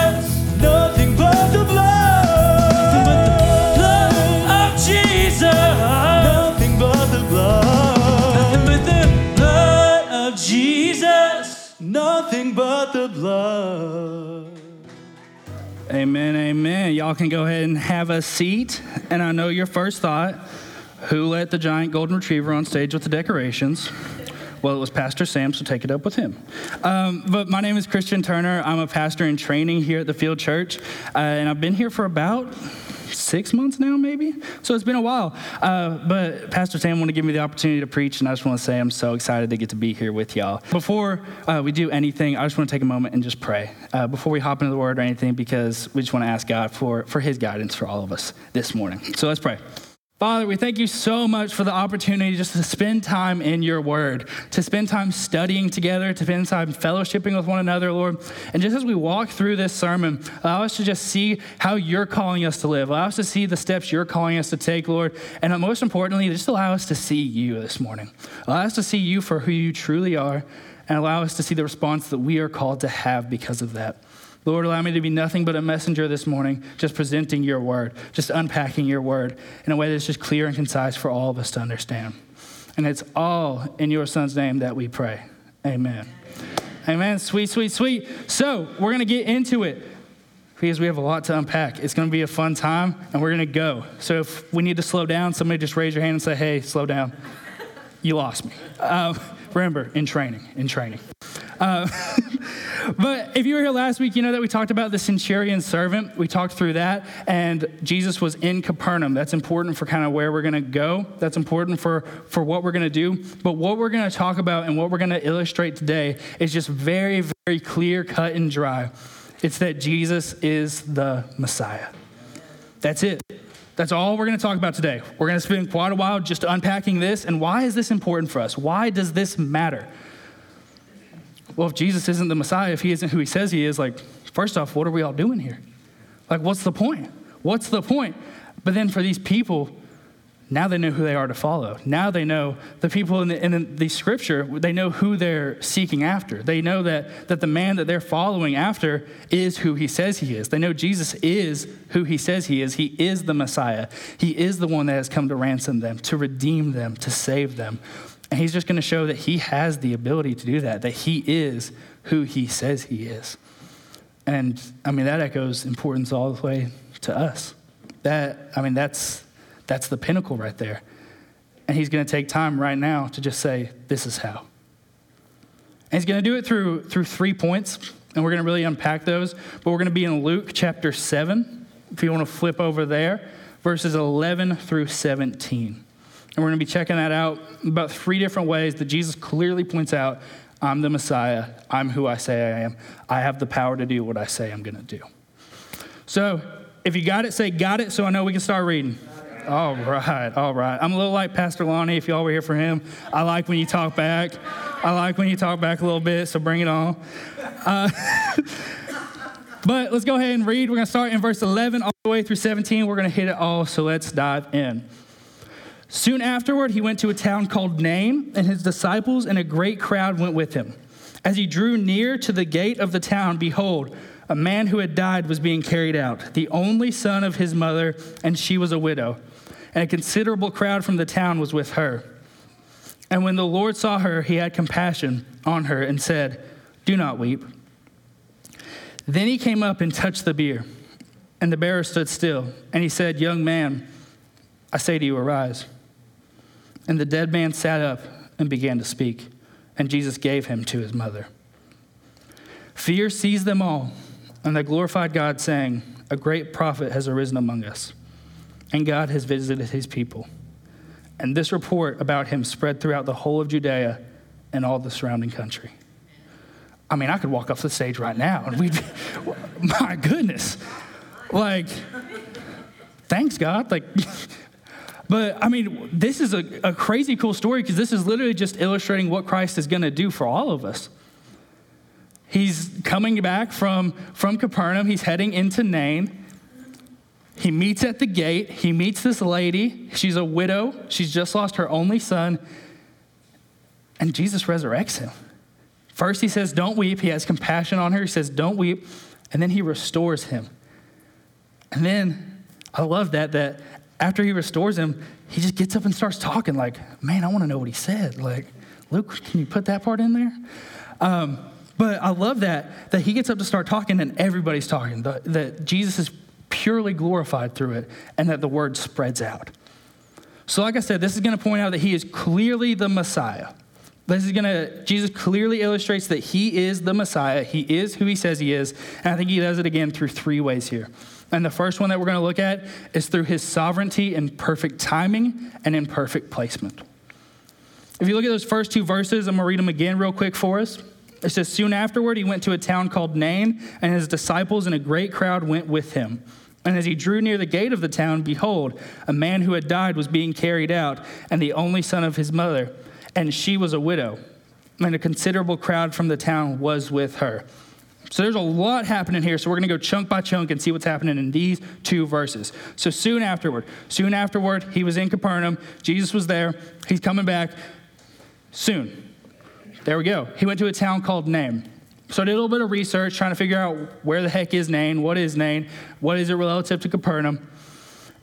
of Jesus, nothing but the blood. Nothing but the blood. Amen, amen. Y'all can go ahead and have a seat. And I know your first thought, who let the giant golden retriever on stage with the decorations? Well, it was Pastor Sam, so take it up with him. But my name is Christian Turner. I'm a pastor in training here at the Field Church. And I've been here for about 6 months now, maybe. So it's been a while. But Pastor Sam wanted to give me the opportunity to preach, and I just want to say I'm so excited to get to be here with y'all. Before we do anything, I just want to take a moment and just pray before we hop into the Word or anything, because we just want to ask God for His guidance for all of us this morning. So let's pray. Father, we thank you so much for the opportunity just to spend time in your word, to spend time studying together, to spend time fellowshipping with one another, Lord. And just as we walk through this sermon, allow us to just see how you're calling us to live. Allow us to see the steps you're calling us to take, Lord. And most importantly, just allow us to see you this morning. Allow us to see you for who you truly are, and allow us to see the response that we are called to have because of that. Lord, allow me to be nothing but a messenger this morning, just presenting your word, just unpacking your word in a way that's just clear and concise for all of us to understand. And it's all in your Son's name that we pray. Amen. Amen. Sweet, sweet, sweet. So we're going to get into it because we have a lot to unpack. It's going to be a fun time, and we're going to go. So if we need to slow down, somebody just raise your hand and say, hey, slow down. You lost me. Remember, in training. But if you were here last week, you know that we talked about the centurion servant. We talked through that, and Jesus was in Capernaum. That's important for kind of where we're going to go. That's important for what we're going to do. But what we're going to talk about and what we're going to illustrate today is just very, very clear, cut, and dry. It's that Jesus is the Messiah. That's it. That's all we're going to talk about today. We're going to spend quite a while just unpacking this, and why is this important for us? Why does this matter? Well, if Jesus isn't the Messiah, if he isn't who he says he is, like, first off, what are we all doing here? Like, what's the point? What's the point? But then for these people, now they know who they are to follow. Now they know the people in the scripture, they know who they're seeking after. They know that the man that they're following after is who he says he is. They know Jesus is who he says he is. He is the Messiah. He is the one that has come to ransom them, to redeem them, to save them. And he's just going to show that he has the ability to do that he is who he says he is. And, I mean, that echoes importance all the way to us. That's the pinnacle right there. And he's going to take time right now to just say, this is how. And he's going to do it through 3 points, and we're going to really unpack those. But we're going to be in Luke chapter 7, if you want to flip over there, verses 11 through 17. And we're going to be checking that out about 3 different ways that Jesus clearly points out, I'm the Messiah. I'm who I say I am. I have the power to do what I say I'm going to do. So if you got it, say got it, so I know we can start reading. All right. I'm a little like Pastor Lonnie, if y'all were here for him. I like when you talk back. A little bit, so bring it on. But let's go ahead and read. We're going to start in verse 11 all the way through 17. We're going to hit it all, so let's dive in. Soon afterward, he went to a town called Nain, and his disciples and a great crowd went with him. As he drew near to the gate of the town, behold, a man who had died was being carried out, the only son of his mother, and she was a widow. And a considerable crowd from the town was with her. And when the Lord saw her, he had compassion on her and said, "Do not weep." Then he came up and touched the bier, and the bearer stood still. And he said, "Young man, I say to you, arise." And the dead man sat up and began to speak, and Jesus gave him to his mother. Fear seized them all, and they glorified God, saying, "A great prophet has arisen among us, and God has visited his people." And this report about him spread throughout the whole of Judea and all the surrounding country. I mean, I could walk off the stage right now, and we'd my goodness. Like, thanks, God. Like, But, I mean, this is a crazy cool story because this is literally just illustrating what Christ is going to do for all of us. He's coming back from Capernaum. He's heading into Nain. He meets at the gate. He meets this lady. She's a widow. She's just lost her only son. And Jesus resurrects him. First, he says, don't weep. He has compassion on her. He says, don't weep. And then he restores him. And then I love that after he restores him, he just gets up and starts talking like, man, I want to know what he said. Like, Luke, can you put that part in there? But I love that he gets up to start talking and everybody's talking, that Jesus is purely glorified through it and that the word spreads out. So like I said, this is going to point out that he is clearly the Messiah. Jesus clearly illustrates that he is the Messiah. He is who he says he is. And I think he does it again through three ways here. And the first one that we're going to look at is through his sovereignty in perfect timing and in perfect placement. If you look at those first two verses, I'm going to read them again real quick for us. It says, soon afterward, he went to a town called Nain, and his disciples and a great crowd went with him. And as he drew near the gate of the town, behold, a man who had died was being carried out, and the only son of his mother, and she was a widow. And a considerable crowd from the town was with her. So there's a lot happening here, so we're going to go chunk by chunk and see what's happening in these two verses. So soon afterward, he was in Capernaum. Jesus was there. He's coming back soon. There we go. He went to a town called Nain. So I did a little bit of research trying to figure out where the heck is Nain, what is Nain, what is it relative to Capernaum.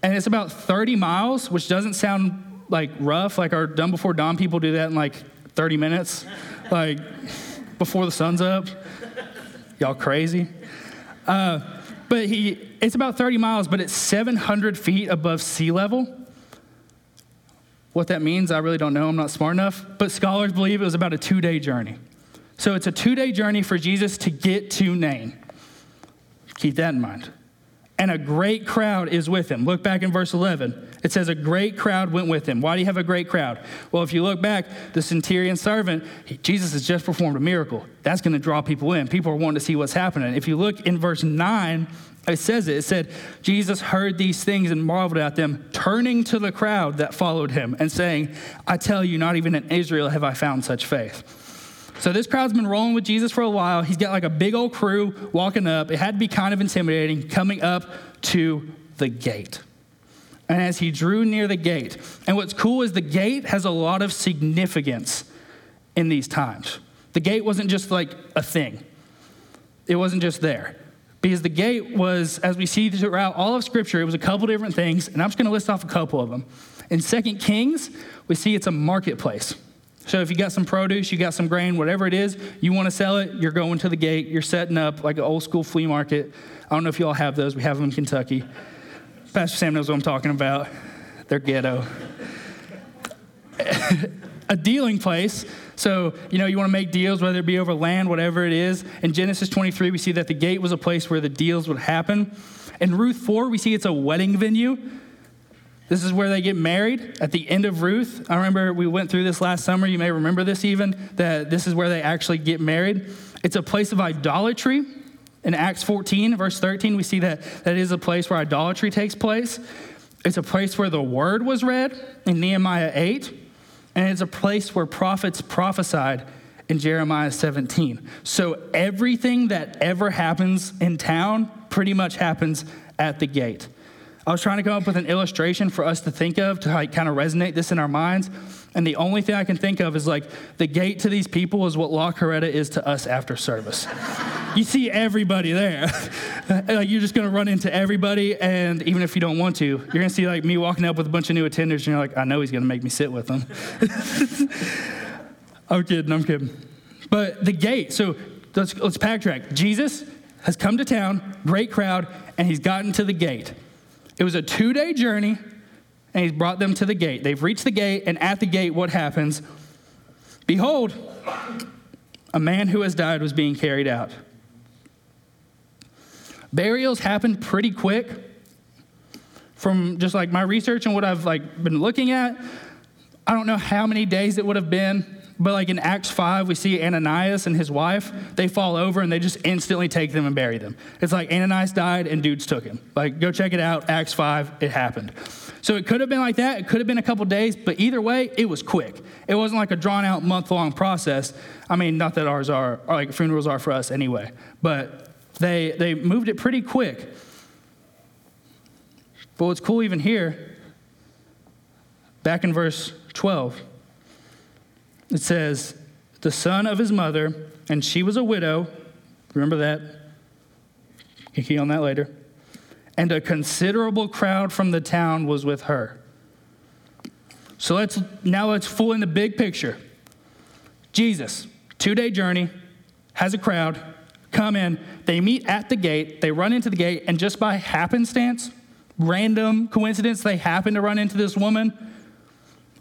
And it's about 30 miles, which doesn't sound like rough. Like our Done Before Dawn people do that in like 30 minutes, like before the sun's up. Y'all crazy? But it's about 30 miles, but it's 700 feet above sea level. What that means, I really don't know. I'm not smart enough. But scholars believe it was about a 2-day journey. So it's a 2-day journey for Jesus to get to Nain. Keep that in mind. And a great crowd is with him. Look back in verse 11. It says a great crowd went with him. Why do you have a great crowd? Well, if you look back, the centurion servant, Jesus has just performed a miracle. That's going to draw people in. People are wanting to see what's happening. If you look in verse 9, it says it. It said, Jesus heard these things and marveled at them, turning to the crowd that followed him and saying, I tell you, not even in Israel have I found such faith. So this crowd's been rolling with Jesus for a while. He's got like a big old crew walking up. It had to be kind of intimidating, coming up to the gate. And as he drew near the gate, and what's cool is the gate has a lot of significance in these times. The gate wasn't just like a thing. It wasn't just there. Because the gate was, as we see throughout all of Scripture, it was a couple different things, and I'm just going to list off a couple of them. In 2 Kings, we see it's a marketplace. So if you got some produce, you got some grain, whatever it is, you want to sell it, you're going to the gate, you're setting up like an old school flea market. I don't know if you all have those. We have them in Kentucky. Pastor Sam knows what I'm talking about. They're ghetto. A dealing place. So, you want to make deals, whether it be over land, whatever it is. In Genesis 23, we see that the gate was a place where the deals would happen. In Ruth 4, we see it's a wedding venue. This is where they get married at the end of Ruth. I remember we went through this last summer. You may remember this even, that this is where they actually get married. It's a place of idolatry. In Acts 14, verse 13, we see that is a place where idolatry takes place. It's a place where the word was read in Nehemiah 8. And it's a place where prophets prophesied in Jeremiah 17. So everything that ever happens in town pretty much happens at the gate. I was trying to come up with an illustration for us to think of to like kind of resonate this in our minds. And the only thing I can think of is like the gate to these people is what La Coretta is to us after service. You see everybody there. Like you're just going to run into everybody. And even if you don't want to, you're going to see like me walking up with a bunch of new attenders. And you're like, I know he's going to make me sit with them. I'm kidding. But the gate. So let's backtrack. Jesus has come to town, great crowd, and he's gotten to the gate. It was a 2-day journey, and he's brought them to the gate. They've reached the gate, and at the gate, what happens? Behold, a man who has died was being carried out. Burials happened pretty quick. From just like my research and what I've like been looking at, I don't know how many days it would have been. But like in Acts 5, we see Ananias and his wife, they fall over and they just instantly take them and bury them. It's like Ananias died and dudes took him. Like, go check it out. Acts 5, it happened. So it could have been like that. It could have been a couple days, but either way, it was quick. It wasn't like a drawn out month-long process. I mean, not that ours are, or like funerals are for us anyway, but they moved it pretty quick. But what's cool even here, back in verse 12, it says, the son of his mother, and she was a widow. Remember that. Key on that later. And a considerable crowd from the town was with her. So let's fill in the big picture. Jesus, 2-day journey, has a crowd, come in. They meet at the gate. They run into the gate, and just by happenstance, random coincidence, they happen to run into this woman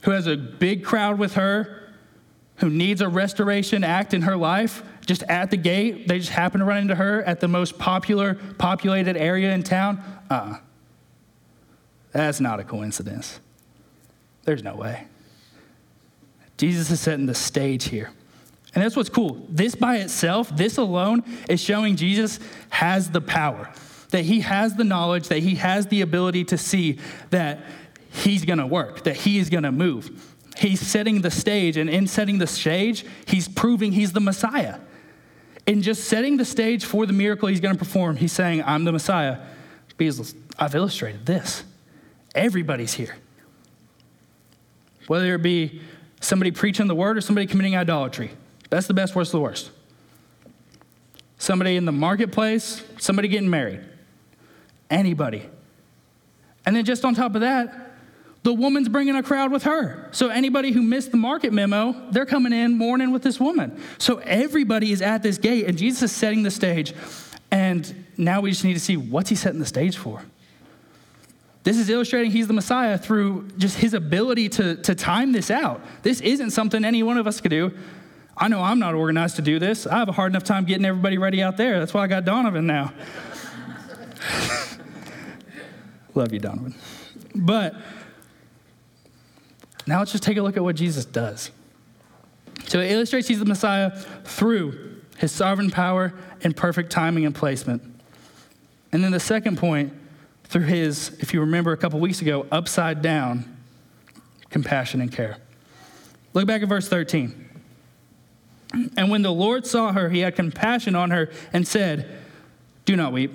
who has a big crowd with her, who needs a restoration act in her life. Just at the gate, they just happen to run into her at the most popular populated area in town. That's not a coincidence. There's no way. Jesus is setting the stage here. And that's what's cool. This by itself, this alone is showing Jesus has the power, that he has the knowledge, that he has the ability to see that he's gonna work, that he is gonna move. He's setting the stage, and in setting the stage, he's proving he's the Messiah. In just setting the stage for the miracle he's going to perform, he's saying, I'm the Messiah, because I've illustrated this. Everybody's here. Whether it be somebody preaching the word or somebody committing idolatry. That's the best, worst, the worst. Somebody in the marketplace, somebody getting married. Anybody. And then just on top of that, the woman's bringing a crowd with her. So anybody who missed the market memo, they're coming in mourning with this woman. So everybody is at this gate, and Jesus is setting the stage. And now we just need to see, what's he setting the stage for? This is illustrating he's the Messiah through just his ability to time this out. This isn't something any one of us could do. I know I'm not organized to do this. I have a hard enough time getting everybody ready out there. That's why I got Donovan now. Love you, Donovan. But now let's just take a look at what Jesus does. So it illustrates he's the Messiah through his sovereign power and perfect timing and placement. And then the second point, through his, if you remember a couple weeks ago, upside down compassion and care. Look back at verse 13. And when the Lord saw her, he had compassion on her and said, do not weep.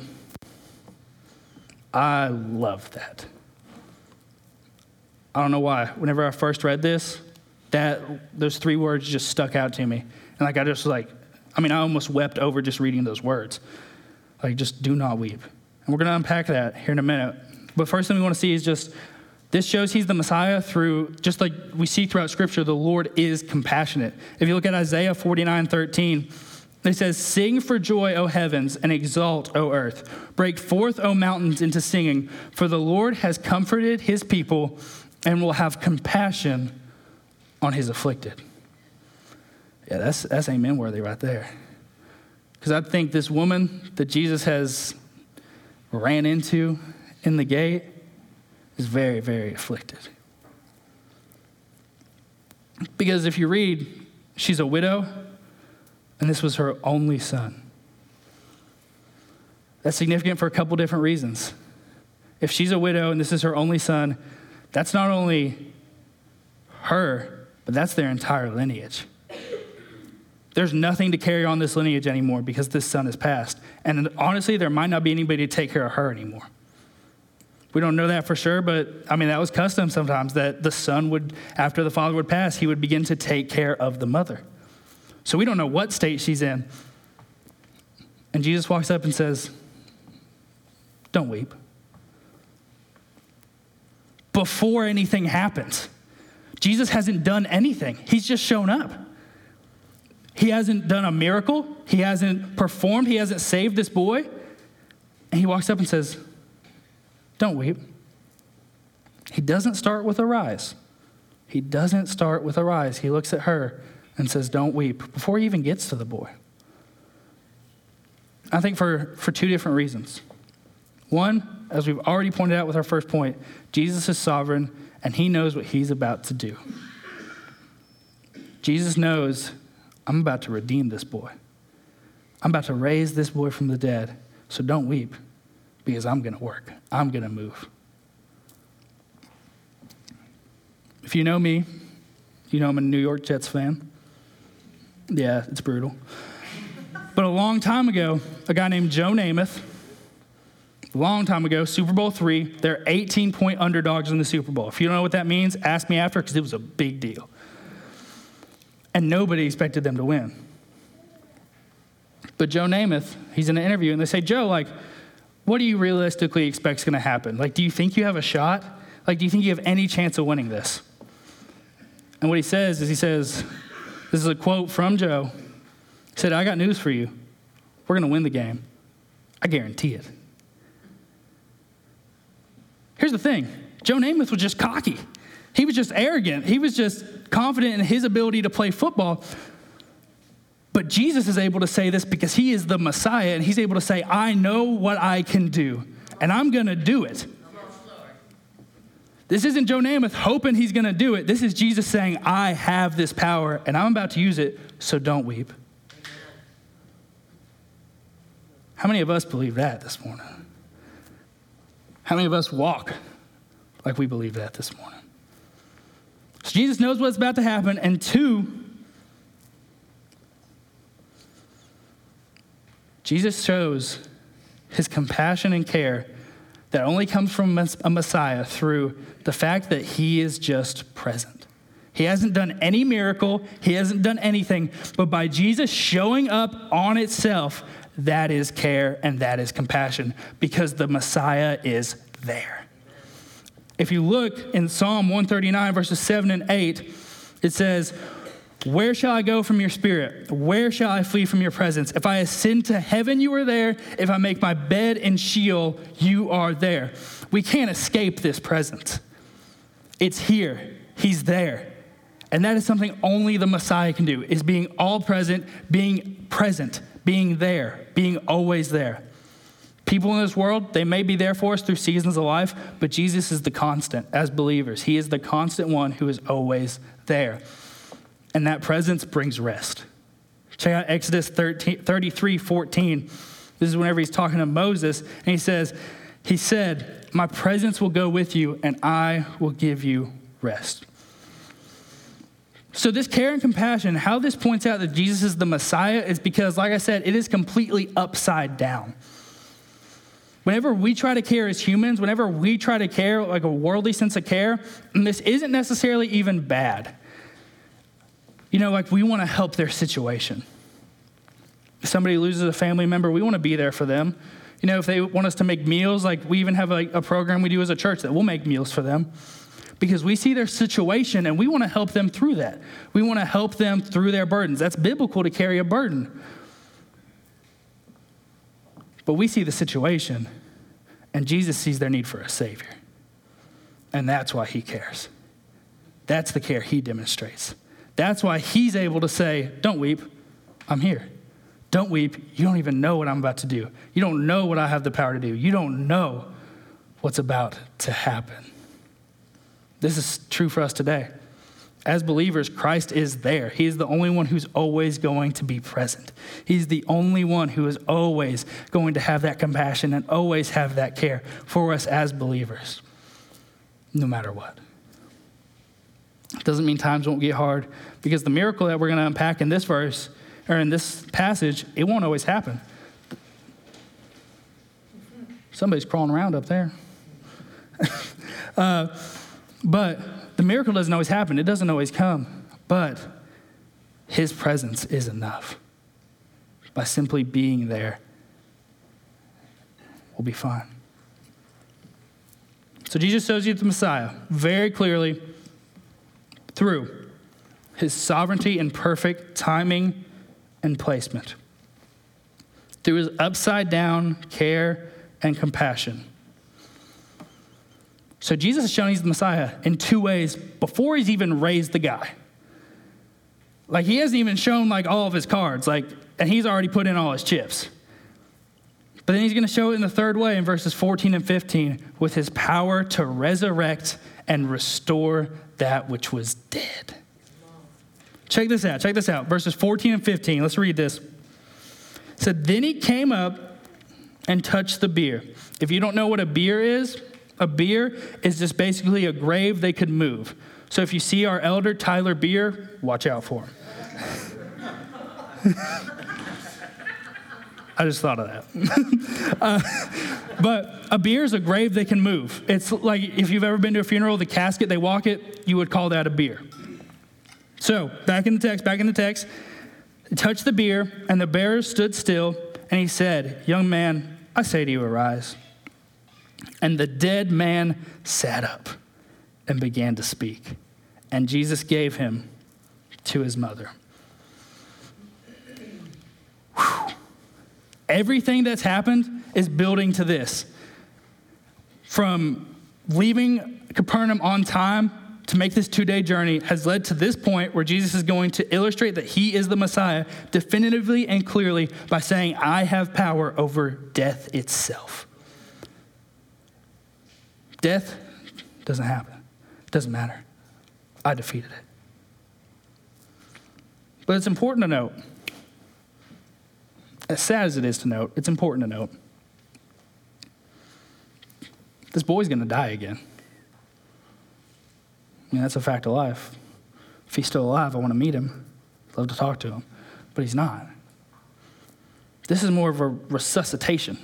I love that. I don't know why. Whenever I first read this, those three words just stuck out to me. And I almost wept over just reading those words. Like, just do not weep. And we're going to unpack that here in a minute. But first thing we want to see is just, this shows he's the Messiah through, just like we see throughout Scripture, the Lord is compassionate. If you look at Isaiah 49:13, it says, sing for joy, O heavens, and exult, O earth. Break forth, O mountains, into singing, for the Lord has comforted his people and will have compassion on his afflicted. Yeah, that's amen worthy right there. Because I think this woman that Jesus has ran into in the gate is very, very afflicted. Because if you read, she's a widow, and this was her only son. That's significant for a couple different reasons. If she's a widow and this is her only son, that's not only her, but that's their entire lineage. There's nothing to carry on this lineage anymore because this son has passed. And honestly, there might not be anybody to take care of her anymore. We don't know that for sure, but that was custom sometimes, that the son would, after the father would pass, he would begin to take care of the mother. So we don't know what state she's in. And Jesus walks up and says, don't weep. Before anything happens. Jesus hasn't done anything. He's just shown up. He hasn't done a miracle. He hasn't performed. He hasn't saved this boy. And he walks up and says, don't weep. He doesn't start with a rise. He looks at her and says, don't weep, before he even gets to the boy. I think for two different reasons. One, as we've already pointed out with our first point, Jesus is sovereign, and he knows what he's about to do. Jesus knows, I'm about to redeem this boy. I'm about to raise this boy from the dead. So don't weep, because I'm going to work. I'm going to move. If you know me, you know I'm a New York Jets fan. Yeah, it's brutal. But a long time ago, a guy named Joe Namath, Super Bowl III, they're 18-point underdogs in the Super Bowl. If you don't know what that means, ask me after, because it was a big deal. And nobody expected them to win. But Joe Namath, he's in an interview, and they say, Joe, like, what do you realistically expect is going to happen? Like, do you think you have a shot? Like, do you think you have any chance of winning this? And what he says is, this is a quote from Joe. He said, I got news for you. We're going to win the game. I guarantee it. Here's the thing. Joe Namath was just cocky. He was just arrogant. He was just confident in his ability to play football. But Jesus is able to say this because he is the Messiah, and he's able to say, I know what I can do, and I'm going to do it. This isn't Joe Namath hoping he's going to do it. This is Jesus saying, I have this power, and I'm about to use it, so don't weep. How many of us believe that this morning? How many of us walk like we believe that this morning? So Jesus knows what's about to happen, and two, Jesus shows his compassion and care that only comes from a Messiah through the fact that he is just present. He hasn't done any miracle, he hasn't done anything, but by Jesus showing up on itself, that is care and that is compassion, because the Messiah is there. If you look in Psalm 139, verses 7 and 8, it says, where shall I go from your spirit? Where shall I flee from your presence? If I ascend to heaven, you are there. If I make my bed in Sheol, you are there. We can't escape this presence. It's here. He's there. And that is something only the Messiah can do, is being all present, being there, being always there. People in this world, they may be there for us through seasons of life, but Jesus is the constant as believers. He is the constant one who is always there. And that presence brings rest. Check out Exodus 33:14. This is whenever he's talking to Moses, and he said, my presence will go with you, and I will give you rest. So this care and compassion, how this points out that Jesus is the Messiah is because, like I said, it is completely upside down. Whenever we try to care as humans, whenever we try to care like a worldly sense of care, and this isn't necessarily even bad. You know, like we want to help their situation. If somebody loses a family member, we want to be there for them. You know, if they want us to make meals, like we even have a program we do as a church that we'll make meals for them, because we see their situation and we want to help them through that. We want to help them through their burdens. That's biblical to carry a burden. But we see the situation, and Jesus sees their need for a Savior. And that's why he cares. That's the care he demonstrates. That's why he's able to say, don't weep, I'm here. Don't weep, you don't even know what I'm about to do. You don't know what I have the power to do. You don't know what's about to happen. This is true for us today. As believers, Christ is there. He is the only one who's always going to be present. He's the only one who is always going to have that compassion and always have that care for us as believers, no matter what. It doesn't mean times won't get hard, because the miracle that we're going to unpack in this verse, or in this passage, it won't always happen. Somebody's crawling around up there. But the miracle doesn't always happen. It doesn't always come. But his presence is enough. By simply being there, we'll be fine. So Jesus shows you the Messiah very clearly through his sovereignty and perfect timing and placement, through his upside-down care and compassion. So Jesus is showing he's the Messiah in two ways before he's even raised the guy. Like, he hasn't even shown, like, all of his cards, like, and he's already put in all his chips. But then he's going to show it in the third way in verses 14 and 15 with his power to resurrect and restore that which was dead. Check this out. Verses 14 and 15. Let's read this. It said, then he came up and touched the bier. If you don't know what a bier is just basically a grave they could move. So if you see our elder, Tyler Bier, watch out for him. I just thought of that. But a bier is a grave they can move. It's like if you've ever been to a funeral, the casket, they walk it, you would call that a bier. So back in the text, he touched the bier, and the bearer stood still, and he said, young man, I say to you, arise. And the dead man sat up and began to speak. And Jesus gave him to his mother. Whew. Everything that's happened is building to this. From leaving Capernaum on time to make this two-day journey has led to this point where Jesus is going to illustrate that he is the Messiah definitively and clearly by saying, I have power over death itself. Death doesn't happen. It doesn't matter. I defeated it. But it's important to note, as sad as it is to note, it's important to note, this boy's going to die again. I mean, that's a fact of life. If he's still alive, I want to meet him. I'd love to talk to him. But he's not. This is more of a resuscitation,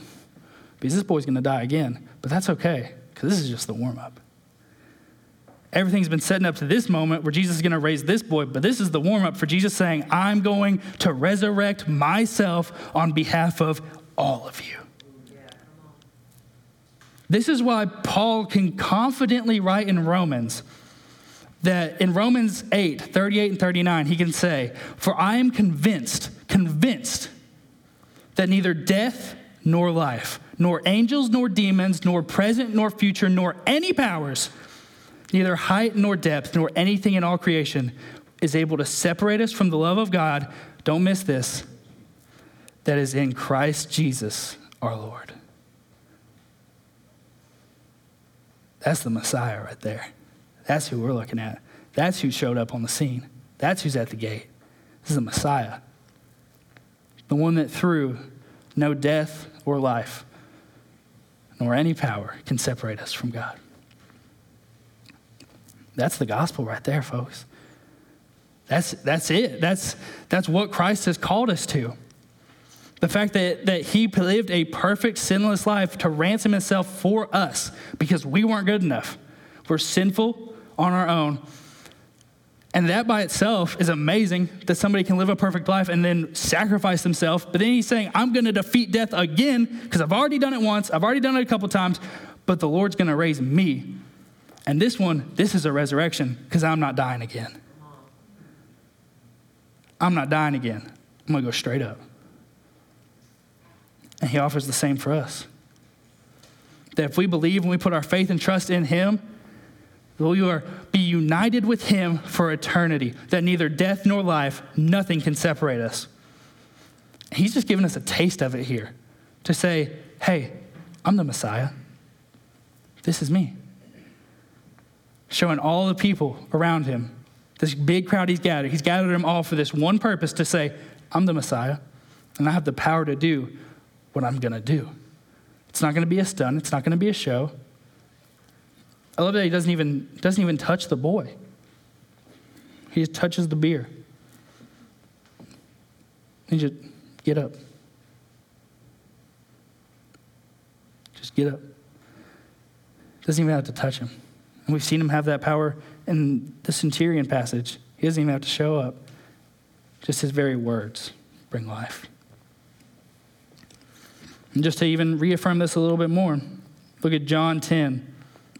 because this boy's going to die again. But that's okay, because this is just the warm-up. Everything's been setting up to this moment where Jesus is going to raise this boy, but this is the warm-up for Jesus saying, I'm going to resurrect myself on behalf of all of you. This is why Paul can confidently write in Romans that in Romans 8, 38 and 39, he can say, for I am convinced that neither death nor life, nor angels nor demons, nor present nor future, nor any powers, neither height nor depth, nor anything in all creation is able to separate us from the love of God. Don't miss this. That is in Christ Jesus, our Lord. That's the Messiah right there. That's who we're looking at. That's who showed up on the scene. That's who's at the gate. This is the Messiah. The one that through no death or life, nor any power can separate us from God. That's the gospel right there, folks. That's it. That's what Christ has called us to. The fact that he lived a perfect, sinless life to ransom himself for us because we weren't good enough. We're sinful on our own. And that by itself is amazing that somebody can live a perfect life and then sacrifice themselves. But then he's saying, I'm going to defeat death again because I've already done it once. I've already done it a couple times. But the Lord's going to raise me. And this is a resurrection because I'm not dying again. I'm going to go straight up. And he offers the same for us. That if we believe and we put our faith and trust in him, we will be united with him for eternity. That neither death nor life, nothing can separate us. He's just giving us a taste of it here to say, hey, I'm the Messiah. This is me. Showing all the people around him, this big crowd he's gathered them all for this one purpose to say, I'm the Messiah, and I have the power to do what I'm going to do. It's not going to be a stunt. It's not going to be a show. I love that he doesn't even touch the boy. He just touches the bier. He just, get up. Just get up. Doesn't even have to touch him. And we've seen him have that power in the centurion passage. He doesn't even have to show up. Just his very words bring life. And just to even reaffirm this a little bit more, look at John 10,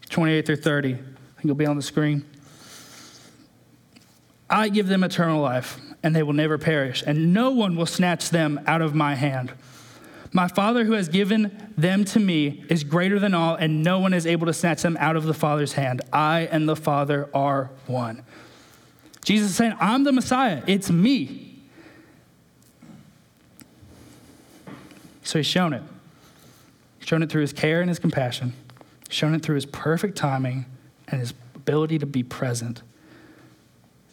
28 through 30. I think it'll be on the screen. I give them eternal life, and they will never perish, and no one will snatch them out of my hand. My Father who has given them to me is greater than all, and no one is able to snatch them out of the Father's hand. I and the Father are one. Jesus is saying, I'm the Messiah. It's me. So he's shown it. He's shown it through his care and his compassion. He's shown it through his perfect timing and his ability to be present.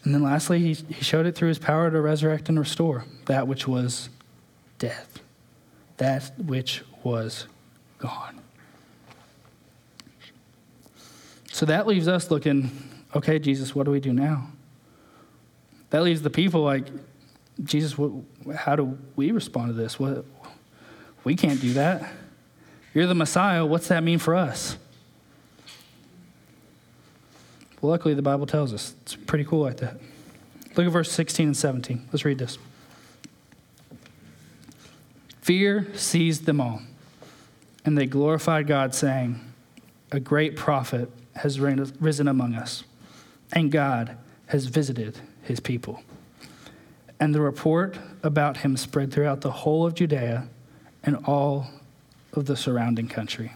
And then lastly, he showed it through his power to resurrect and restore that which was death, that which was gone. So that leaves us looking, okay, Jesus, what do we do now? That leaves the people like, Jesus, how do we respond to this? We can't do that. You're the Messiah. What's that mean for us? Well, luckily, the Bible tells us. It's pretty cool like that. Look at verse 16 and 17. Let's read this. Fear seized them all, and they glorified God, saying, a great prophet has risen among us, and God has visited his people. And the report about him spread throughout the whole of Judea and all of the surrounding country.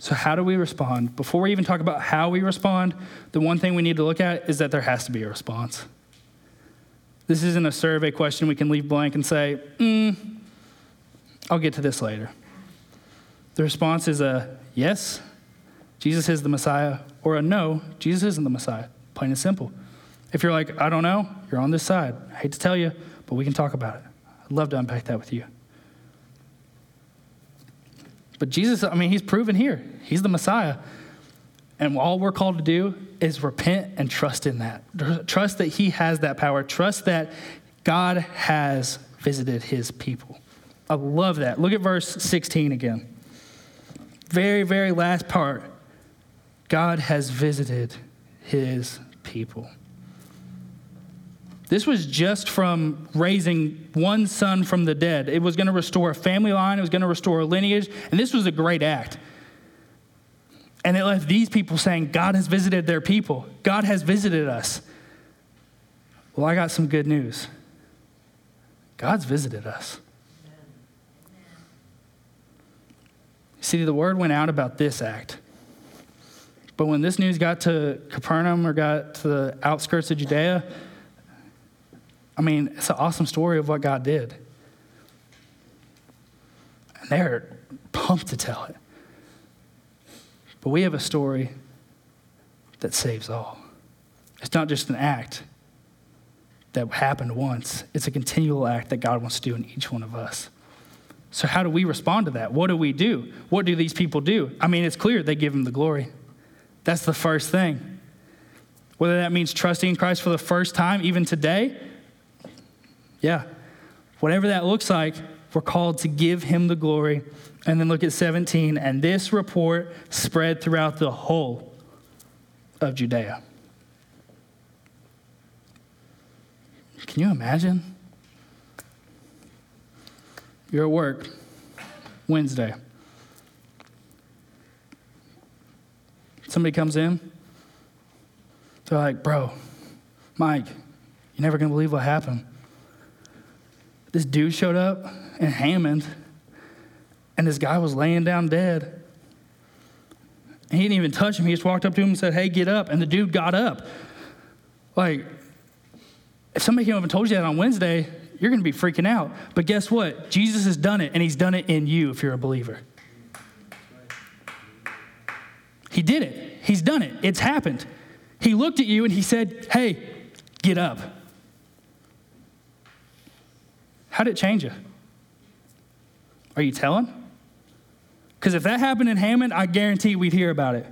So how do we respond? Before we even talk about how we respond, the one thing we need to look at is that there has to be a response. This isn't a survey question we can leave blank and say, I'll get to this later. The response is a yes, Jesus is the Messiah, or a no, Jesus isn't the Messiah, plain and simple. If you're like, I don't know, you're on this side. I hate to tell you, but we can talk about it. I'd love to unpack that with you. But Jesus, he's proven here. He's the Messiah. And all we're called to do is repent and trust in that. Trust that he has that power. Trust that God has visited his people. I love that. Look at verse 16 again. Very, very last part. God has visited his people. This was just from raising one son from the dead. It was going to restore a family line. It was going to restore a lineage. And this was a great act. And it left these people saying, God has visited their people. God has visited us. Well, I got some good news. God's visited us. See, the word went out about this act. But when this news got to Capernaum or got to the outskirts of Judea, it's an awesome story of what God did. And they're pumped to tell it. But we have a story that saves all. It's not just an act that happened once. It's a continual act that God wants to do in each one of us. So how do we respond to that? What do we do? What do these people do? It's clear they give him the glory. That's the first thing. Whether that means trusting in Christ for the first time, even today, yeah, whatever that looks like, we're called to give him the glory. And then look at 17, and this report spread throughout the whole of Judea. Can you imagine? You're at work Wednesday. Somebody comes in, they're like, bro, Mike, you're never going to believe what happened. This dude showed up in Hammond, and this guy was laying down dead. And he didn't even touch him. He just walked up to him and said, hey, get up. And the dude got up. Like, if somebody came up and told you that on Wednesday, you're going to be freaking out. But guess what? Jesus has done it, and he's done it in you if you're a believer. He did it. He's done it. It's happened. He looked at you, and he said, hey, get up. How did it change you? Are you telling? Because if that happened in Hammond, I guarantee we'd hear about it.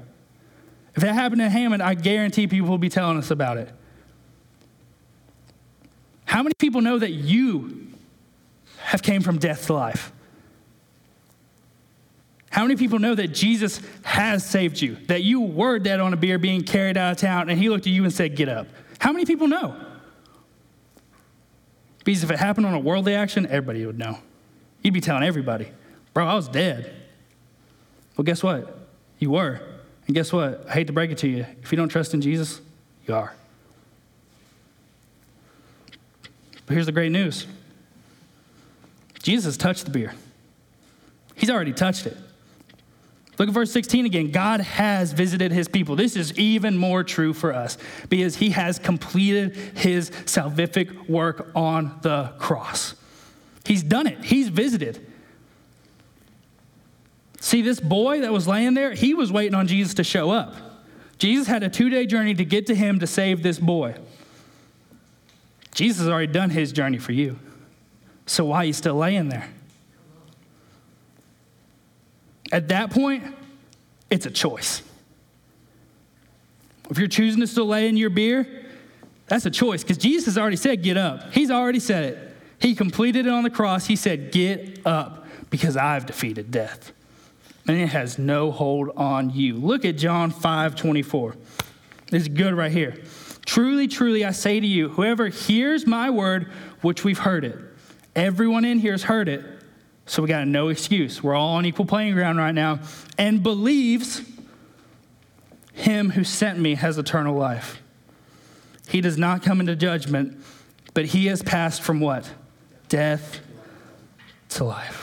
If that happened in Hammond, I guarantee people will be telling us about it. How many people know that you have came from death to life? How many people know that Jesus has saved you? That you were dead on a bier being carried out of town and he looked at you and said, get up. How many people know? Because if it happened on a worldly action, everybody would know. You'd be telling everybody, bro, I was dead. Well, guess what? You were. And guess what? I hate to break it to you. If you don't trust in Jesus, you are. But here's the great news. Jesus touched the bier. He's already touched it. Look at verse 16 again. God has visited his people. This is even more true for us because he has completed his salvific work on the cross. He's done it. He's visited. See, this boy that was laying there, he was waiting on Jesus to show up. Jesus had a 2-day journey to get to him to save this boy. Jesus has already done his journey for you. So why are you still laying there? At that point, it's a choice. If you're choosing to still lay in your bier, that's a choice, because Jesus has already said, get up. He's already said it. He completed it on the cross. He said, get up, because I've defeated death. And it has no hold on you. Look at John 5:24. This is good right here. Truly, truly, I say to you, whoever hears my word, which we've heard it. Everyone in here has heard it, so we got no excuse. We're all on equal playing ground right now. And believes him who sent me has eternal life. He does not come into judgment, but he has passed from what? Death to life.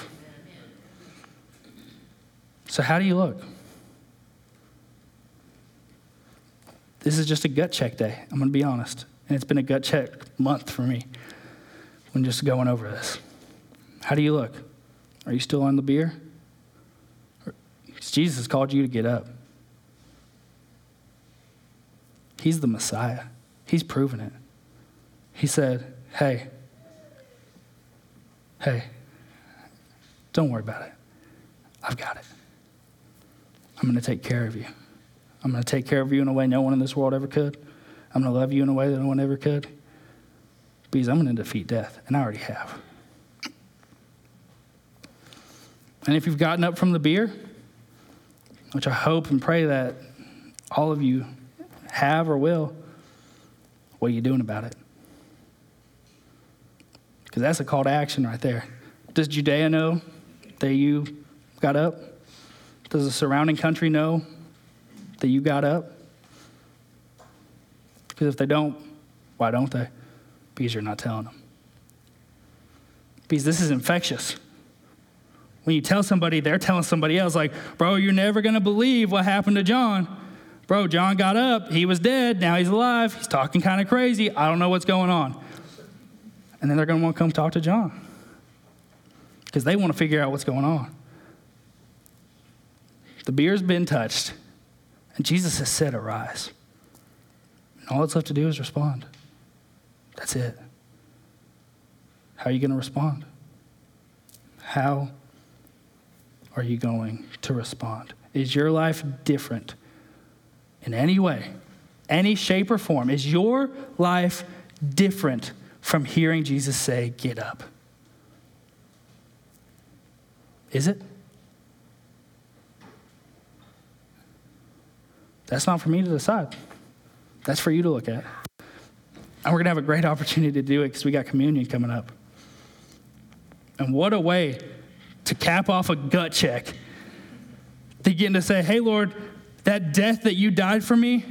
So how do you look? This is just a gut check day. I'm going to be honest. And it's been a gut check month for me when just going over this. How do you look? Are you still on the bier? Jesus called you to get up. He's the Messiah. He's proven it. He said, hey, don't worry about it. I've got it. I'm going to take care of you. I'm going to take care of you in a way no one in this world ever could. I'm going to love you in a way that no one ever could. Because I'm going to defeat death, and I already have. And if you've gotten up from the bier, which I hope and pray that all of you have or will, what are you doing about it? Because that's a call to action right there. Does Judea know that you got up? Does the surrounding country know that you got up? Because if they don't, why don't they? Because you're not telling them. Because this is infectious. When you tell somebody, they're telling somebody else, like, bro, you're never going to believe what happened to John. Bro, John got up. He was dead. Now he's alive. He's talking kind of crazy. I don't know what's going on. And then they're going to want to come talk to John because they want to figure out what's going on. The beer's been touched, and Jesus has said, arise. And all that's left to do is respond. That's it. How are you going to respond? How are you going to respond? Is your life different in any way, any shape or form? Is your life different from hearing Jesus say, get up? Is it? That's not for me to decide. That's for you to look at. And we're going to have a great opportunity to do it because we got communion coming up. And what a way to cap off a gut check, to get to say, hey, Lord, that death that you died for me,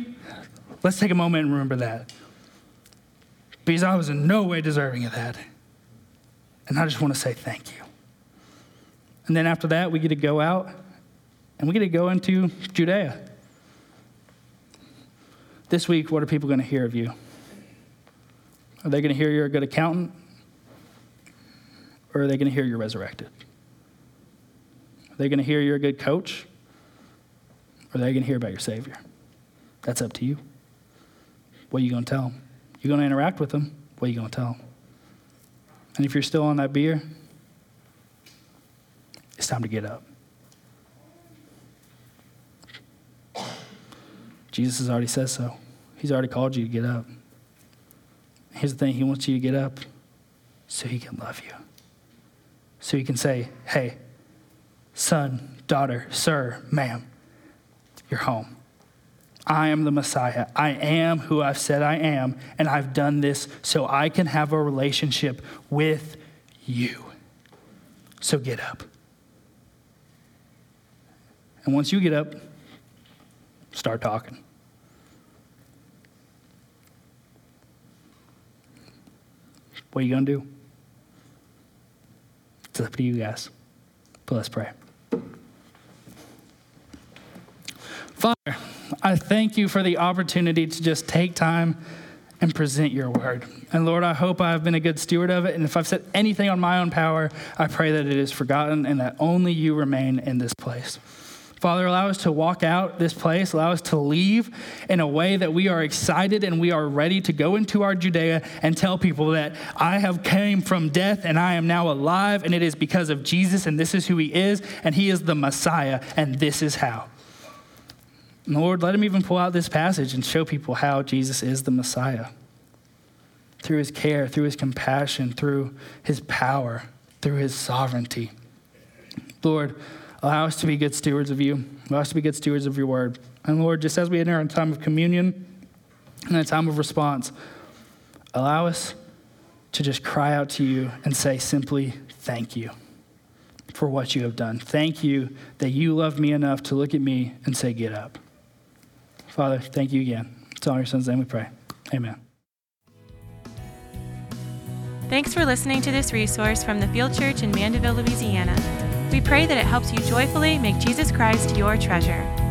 let's take a moment and remember that. Because I was in no way deserving of that. And I just want to say thank you. And then after that, we get to go out and we get to go into Judea. This week, what are people going to hear of you? Are they going to hear you're a good accountant? Or are they going to hear you're resurrected? Are they going to hear you're a good coach? Or are they going to hear about your Savior? That's up to you. What are you going to tell them? You're going to interact with them. What are you going to tell them? And if you're still on that bier, it's time to get up. Jesus has already said so. He's already called you to get up. Here's the thing. He wants you to get up so he can love you. So he can say, hey, son, daughter, sir, ma'am, you're home. I am the Messiah. I am who I've said I am, and I've done this so I can have a relationship with you. So get up. And once you get up, start talking. What are you going to do? It's up to you guys. But let's pray. Father, I thank you for the opportunity to just take time and present your word. And Lord, I hope I've been a good steward of it. And if I've said anything on my own power, I pray that it is forgotten and that only you remain in this place. Father, allow us to walk out this place. Allow us to leave in a way that we are excited and we are ready to go into our Judea and tell people that I have came from death and I am now alive, and it is because of Jesus, and this is who he is, and he is the Messiah, and this is how. And Lord, let him even pull out this passage and show people how Jesus is the Messiah. Through his care, through his compassion, through his power, through his sovereignty. Lord, allow us to be good stewards of you. Allow us to be good stewards of your word. And Lord, just as we enter a time of communion and a time of response, allow us to just cry out to you and say simply, thank you for what you have done. Thank you that you loved me enough to look at me and say, get up. Father, thank you again. It's all in your son's name we pray. Amen. Thanks for listening to this resource from the Field Church in Mandeville, Louisiana. We pray that it helps you joyfully make Jesus Christ your treasure.